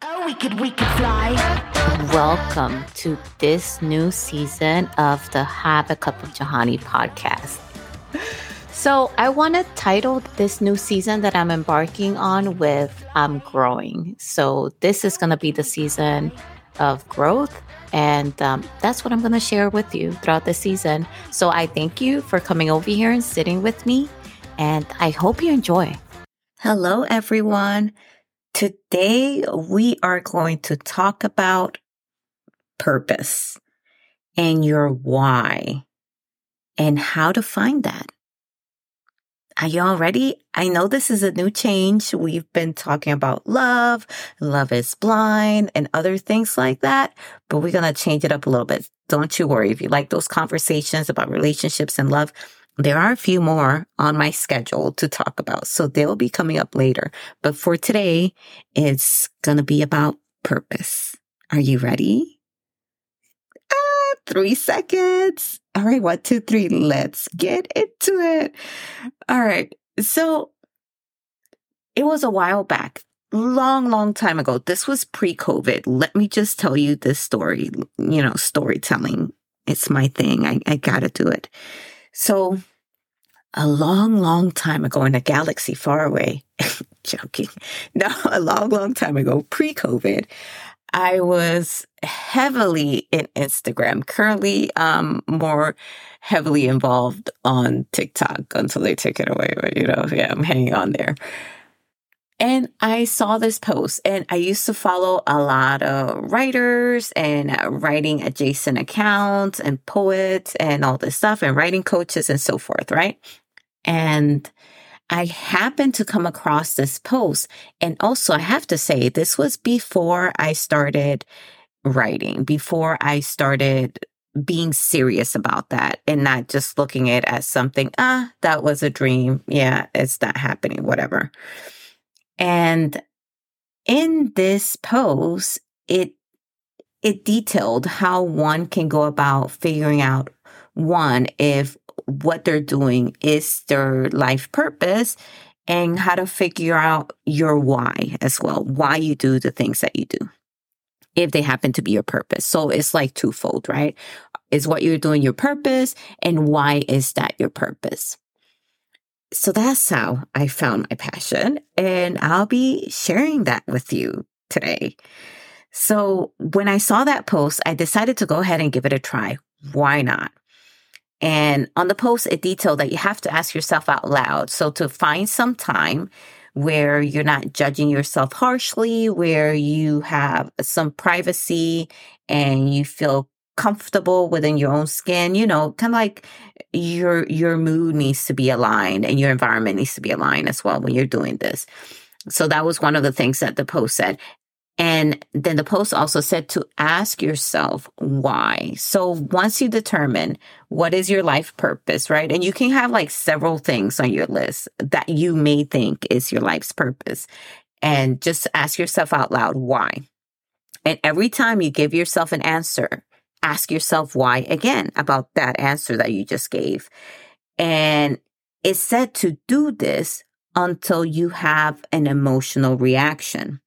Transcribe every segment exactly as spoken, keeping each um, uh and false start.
Oh, we could, we could fly. Welcome to this new season of the Have a Cup of Johani podcast. So I want to title this new season that I'm embarking on with I'm growing. So this is going to be the season of growth. And um, that's what I'm going to share with you throughout the season. So I thank you for coming over here and sitting with me. And I hope you enjoy. Hello, everyone. Today, we are going to talk about purpose and your why and how to find that. Are you all ready? I know this is a new change. We've been talking about love, love is blind, and other things like that, but we're going to change it up a little bit. Don't you worry. If you like those conversations about relationships and love, there are a few more on my schedule to talk about, so they'll be coming up later. But for today, it's going to be about purpose. Are you ready? Ah, three seconds. All right, one, two, three. Let's get into it. All right. So it was a while back, long, long time ago. This was pre-COVID. Let me just tell you this story. You know, storytelling. It's my thing. I, I got to do it. So a long, long time ago in a galaxy far away, joking, no, a long, long time ago, pre-COVID, I was heavily in Instagram, currently um, more heavily involved on TikTok until they take it away. But, you know, yeah, I'm hanging on there. And I saw this post, and I used to follow a lot of writers and writing adjacent accounts and poets and all this stuff and writing coaches and so forth, right? And I happened to come across this post. And also, I have to say, this was before I started writing, before I started being serious about that and not just looking at it as something, ah, that was a dream. Yeah, it's not happening, whatever. And in this post, it it detailed how one can go about figuring out, one, if what they're doing is their life purpose, and how to figure out your why as well, why you do the things that you do, if they happen to be your purpose. So it's like twofold, right? Is what you're doing your purpose, and why is that your purpose? So that's how I found my passion, and I'll be sharing that with you today. So when I saw that post, I decided to go ahead and give it a try. Why not? And on the post, it detailed that you have to ask yourself out loud. So to find some time where you're not judging yourself harshly, where you have some privacy and you feel comfortable within your own skin, you know, kind of like your your mood needs to be aligned and your environment needs to be aligned as well when you're doing this. So that was one of the things that the post said. And then the post also said to ask yourself why. So once you determine what is your life purpose, right? And you can have like several things on your list that you may think is your life's purpose. And just ask yourself out loud why. And every time you give yourself an answer, ask yourself why again about that answer that you just gave. And it said to do this until you have an emotional reaction.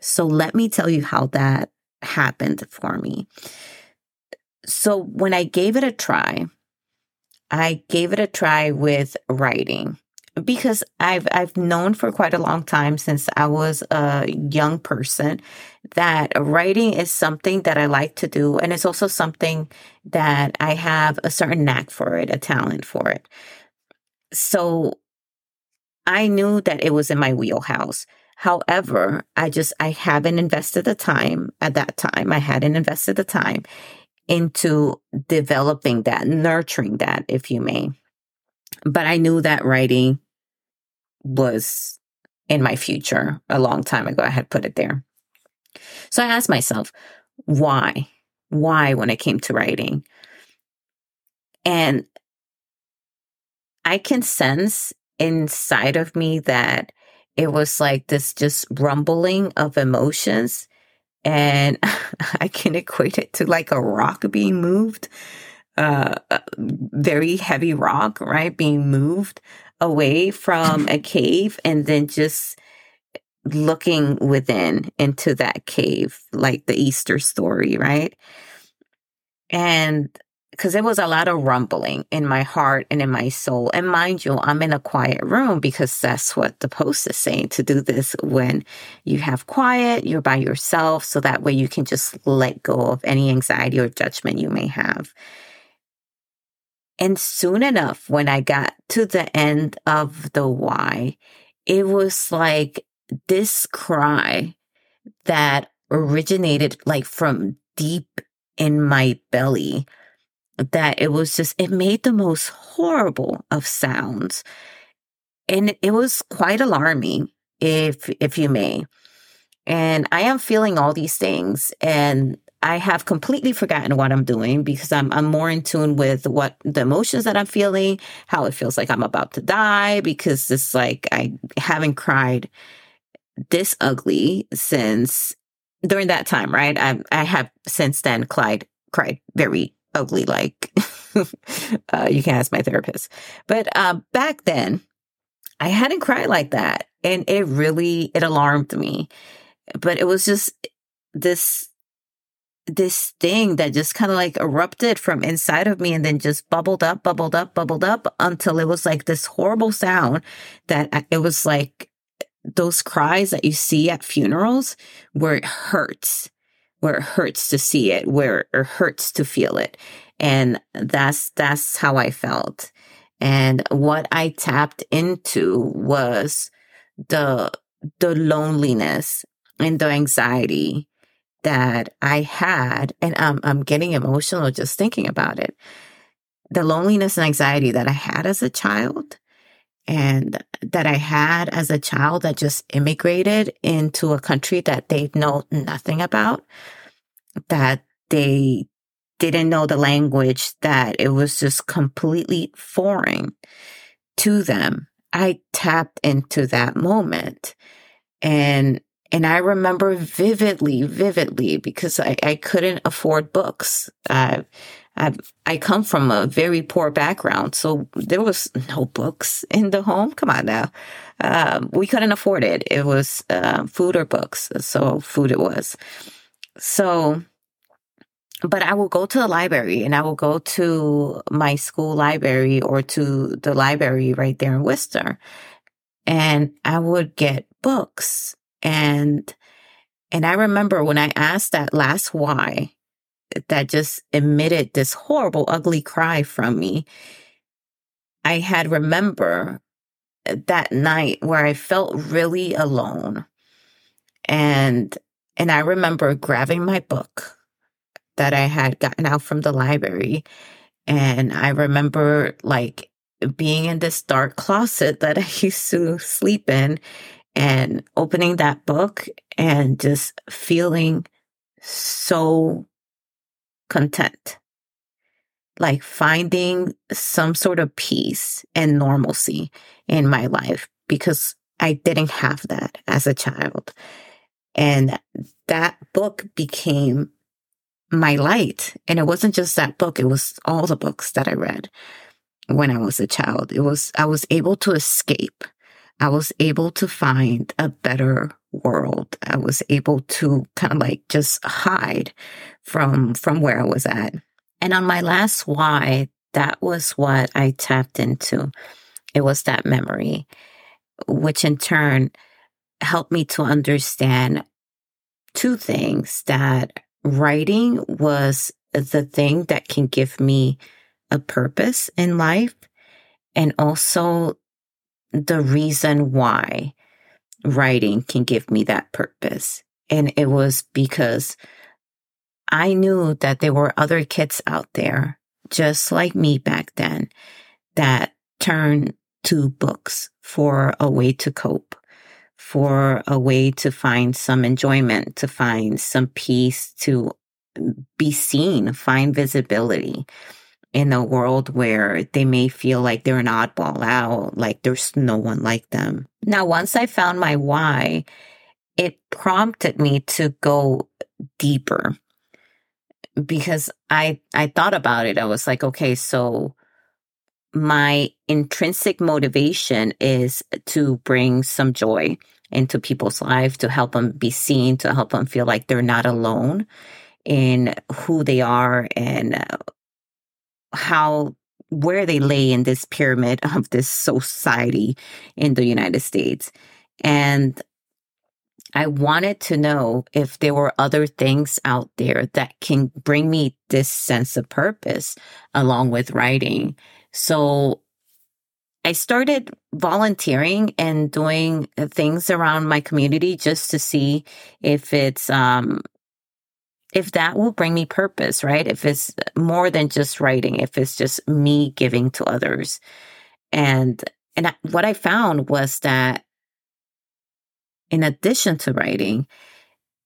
So let me tell you how that happened for me. So when I gave it a try, I gave it a try with writing because I've I've known for quite a long time since I was a young person that writing is something that I like to do. And it's also something that I have a certain knack for it, a talent for it. So I knew that it was in my wheelhouse. However, I just, I haven't invested the time at that time. I hadn't invested the time into developing that, nurturing that, if you may. But I knew that writing was in my future a long time ago. I had put it there. So I asked myself, why? Why when it came to writing? And I can sense inside of me that it was like this just rumbling of emotions. And I can equate it to like a rock being moved, uh, a very heavy rock, right? Being moved away from a cave and then just looking within into that cave, like the Easter story, right? And because there was a lot of rumbling in my heart and in my soul. And mind you, I'm in a quiet room because that's what the post is saying, to do this when you have quiet, you're by yourself. So that way you can just let go of any anxiety or judgment you may have. And soon enough, when I got to the end of the why, it was like this cry that originated like from deep in my belly, that it was just, it made the most horrible of sounds. And it was quite alarming, if if you may. And I am feeling all these things, and I have completely forgotten what I'm doing because I'm I'm more in tune with what the emotions that I'm feeling, how it feels like I'm about to die, because it's like I haven't cried this ugly since during that time, right? I I have since then cried cried very ugly, like uh, you can ask my therapist. But uh, back then, I hadn't cried like that, and it really it alarmed me. But it was just this. this thing that just kind of like erupted from inside of me and then just bubbled up, bubbled up, bubbled up until it was like this horrible sound that I, it was like those cries that you see at funerals where it hurts, where it hurts to see it, where it hurts to feel it. And that's, that's how I felt. And what I tapped into was the, the loneliness and the anxiety that I had, and I'm, I'm getting emotional just thinking about it, the loneliness and anxiety that I had as a child and that I had as a child that just immigrated into a country that they know nothing about, that they didn't know the language, that it was just completely foreign to them. I tapped into that moment, and And I remember vividly, vividly, because I, I couldn't afford books. Uh, I, I come from a very poor background, so there was no books in the home. Come on now. Um, we couldn't afford it. It was uh, food or books, so food it was. So, but I will go to the library, and I will go to my school library or to the library right there in Worcester, and I would get books. And, and I remember when I asked that last why, that just emitted this horrible, ugly cry from me. I had remember that night where I felt really alone. And, and I remember grabbing my book that I had gotten out from the library. And I remember like being in this dark closet that I used to sleep in, and opening that book and just feeling so content, like finding some sort of peace and normalcy in my life, because I didn't have that as a child. And that book became my light. And it wasn't just that book. It was all the books that I read when I was a child. It was, I was able to escape. I was able to find a better world. I was able to kind of like just hide from from where I was at. And on my last why, that was what I tapped into. It was that memory, which in turn helped me to understand two things, that writing was the thing that can give me a purpose in life, and also the reason why writing can give me that purpose. And it was because I knew that there were other kids out there, just like me back then, that turned to books for a way to cope, for a way to find some enjoyment, to find some peace, to be seen, find visibility in a world where they may feel like they're an oddball out, like there's no one like them. Now, once I found my why, it prompted me to go deeper, because I, I thought about it. I was like, okay, so my intrinsic motivation is to bring some joy into people's lives, to help them be seen, to help them feel like they're not alone in who they are and how, where they lay in this pyramid of this society in the United States. And I wanted to know if there were other things out there that can bring me this sense of purpose along with writing. So I started volunteering and doing things around my community just to see if it's, um, if that will bring me purpose, right? If it's more than just writing, if it's just me giving to others. And, and I, what I found was that in addition to writing,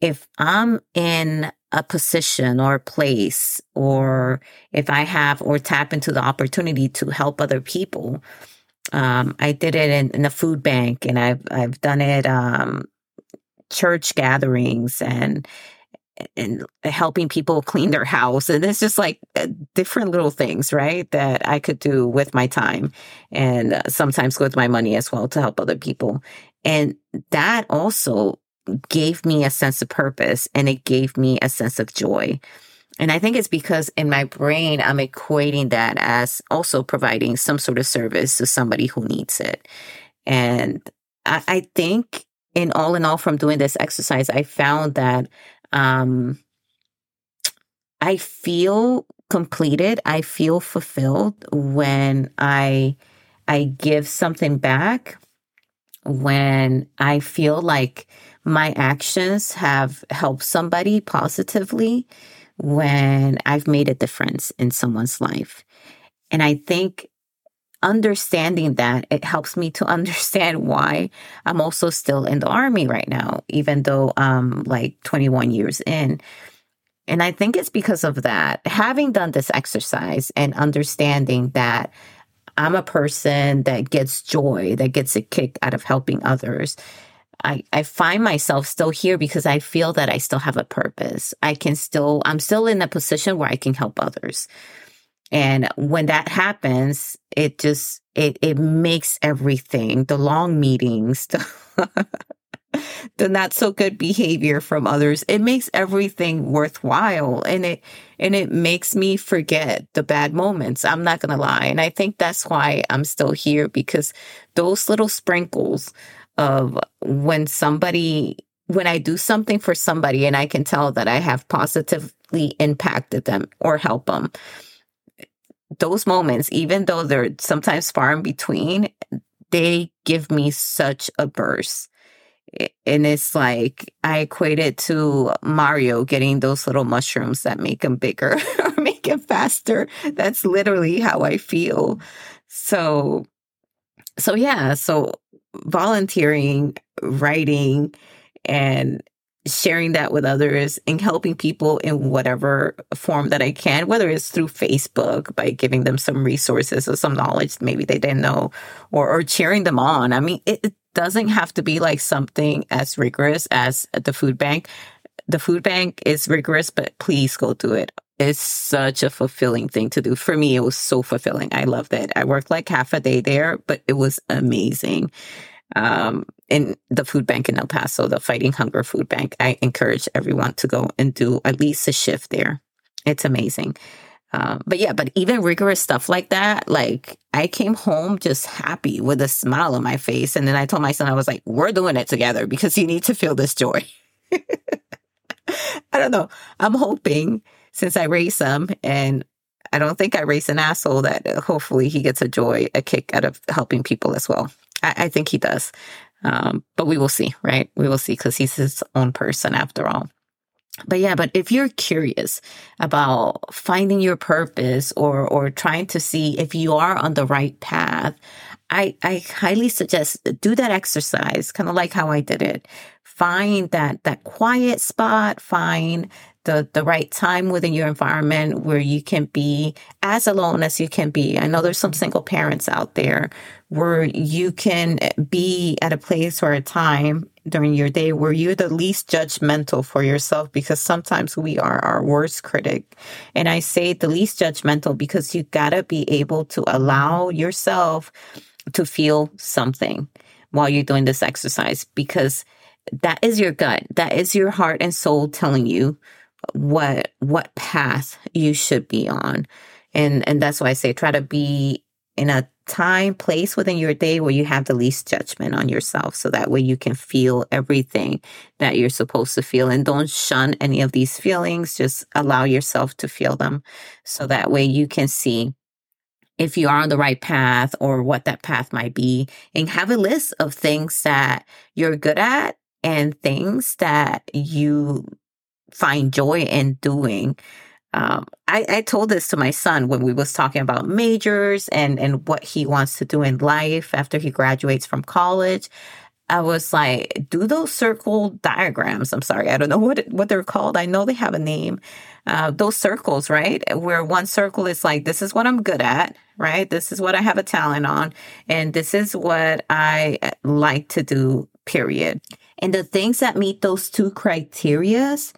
if I'm in a position or a place, or if I have or tap into the opportunity to help other people, um, I did it in, in a food bank, and I've I've done it um, church gatherings and and helping people clean their house, and it's just like different little things, right, that I could do with my time and uh, sometimes with my money as well to help other people. And that also gave me a sense of purpose, and it gave me a sense of joy. And I think it's because in my brain, I'm equating that as also providing some sort of service to somebody who needs it. And I, I think in all in all, from doing this exercise, I found that um, I feel completed. I feel fulfilled when I I give something back, when I feel like my actions have helped somebody positively, when I've made a difference in someone's life. And I think understanding that, it helps me to understand why I'm also still in the Army right now, even though I'm like twenty-one years in. And I think it's because of that, having done this exercise and understanding that I'm a person that gets joy, that gets a kick out of helping others. I, I find myself still here because I feel that I still have a purpose. I can still, I'm still in a position where I can help others. And when that happens, it just, it it makes everything, the long meetings, the, the not so good behavior from others, it makes everything worthwhile. And it, and it makes me forget the bad moments. I'm not going to lie. And I think that's why I'm still here, because those little sprinkles of when somebody, when I do something for somebody and I can tell that I have positively impacted them or help them, those moments, even though they're sometimes far in between, they give me such a burst. And it's like, I equate it to Mario getting those little mushrooms that make him bigger or make him faster. That's literally how I feel. So, so yeah, so volunteering, writing, and sharing that with others, and helping people in whatever form that I can, whether it's through Facebook by giving them some resources or some knowledge maybe they didn't know, or, or cheering them on. I mean, it, it doesn't have to be like something as rigorous as the food bank. The food bank is rigorous, but please go do it. It's such a fulfilling thing to do. For me, it was so fulfilling. I loved it. I worked like half a day there, but it was amazing. Um, in the food bank in El Paso, the Fighting Hunger Food Bank, I encourage everyone to go and do at least a shift there. It's amazing. Um, but yeah, but even rigorous stuff like that, like I came home just happy with a smile on my face. And then I told my son, I was like, we're doing it together because you need to feel this joy. I don't know. I'm hoping, since I raise him, and I don't think I raise an asshole, that hopefully he gets a joy, a kick out of helping people as well. I, I think he does. Um, but we will see, right? We will see, because he's his own person after all. But yeah, but if you're curious about finding your purpose, or or trying to see if you are on the right path, I, I highly suggest do that exercise, kind of like how I did it. Find that that quiet spot, find the the right time within your environment where you can be as alone as you can be. I know there's some single parents out there where you can be at a place or a time during your day where you're the least judgmental for yourself, because sometimes we are our worst critic. And I say the least judgmental because you gotta be able to allow yourself to feel something. while you're doing this exercise, because that is your gut. That is your heart and soul telling you what what path you should be on. And and that's why I say try to be in a time, place within your day where you have the least judgment on yourself. So that way you can feel everything that you're supposed to feel, and don't shun any of these feelings. Just allow yourself to feel them. So that way you can see if you are on the right path or what that path might be, and have a list of things that you're good at and things that you find joy in doing. Um, I, I told this to my son when we was talking about majors and, and what he wants to do in life after he graduates from college. I was like, do those circle diagrams. I'm sorry, I don't know what what they're called. I know they have a name. Uh, those circles, right? Where one circle is like, this is what I'm good at, right? This is what I have a talent on. And this is what I like to do, period. And the things that meet those two criterias,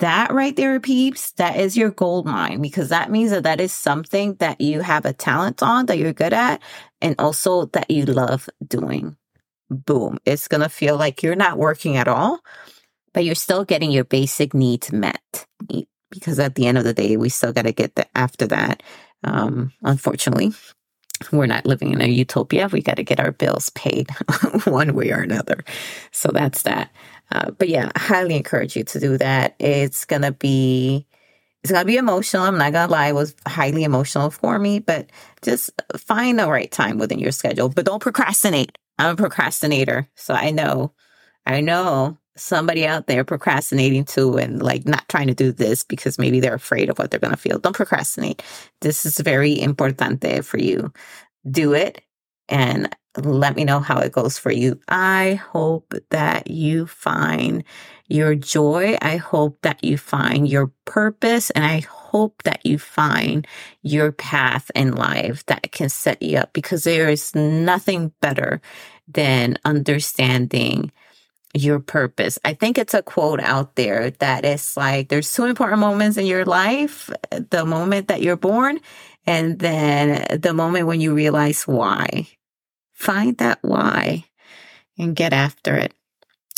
that right there, peeps, that is your gold mine, because that means that that is something that you have a talent on, that you're good at, and also that you love doing. Boom. It's going to feel like you're not working at all, but you're still getting your basic needs met, because at the end of the day, we still got to get the, after that. Um, unfortunately, we're not living in a utopia. We got to get our bills paid one way or another. So that's that. Uh, but yeah, I highly encourage you to do that. It's going to be, it's going to be emotional. I'm not going to lie. It was highly emotional for me, but just find the right time within your schedule, but don't procrastinate. I'm a procrastinator. So I know, I know somebody out there procrastinating too, and like not trying to do this because maybe they're afraid of what they're going to feel. Don't procrastinate. This is very importante for you. Do it. And let me know how it goes for you. I hope that you find your joy. I hope that you find your purpose. And I hope that you find your path in life that can set you up, because there is nothing better than understanding your purpose. I think it's a quote out there that is like, there's two important moments in your life, the moment that you're born, and then the moment when you realize why. Find that why and get after it.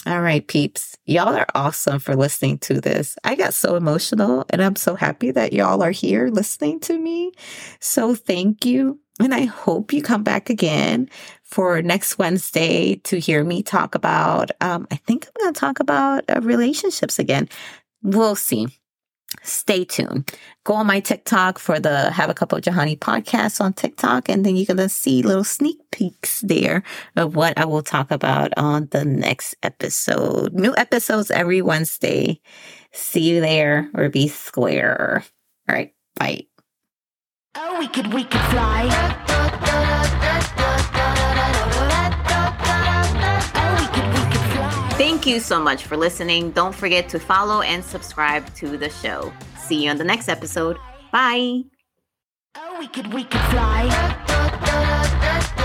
All right, peeps. Y'all are awesome for listening to this. I got so emotional, and I'm so happy that y'all are here listening to me. So thank you. And I hope you come back again for next Wednesday to hear me talk about, um, I think I'm going to talk about uh, relationships again. We'll see. Stay tuned. Go on my TikTok for the Have a Cup of Johani podcast on TikTok, and then you're going to see little sneak peeks there of what I will talk about on the next episode. New episodes every Wednesday. See you there, or be square. All right, bye. Oh, we could, we could fly. Thank you so much for listening. Don't forget to follow and subscribe to the show. See you on the next episode. Bye. Oh, we could, we could fly.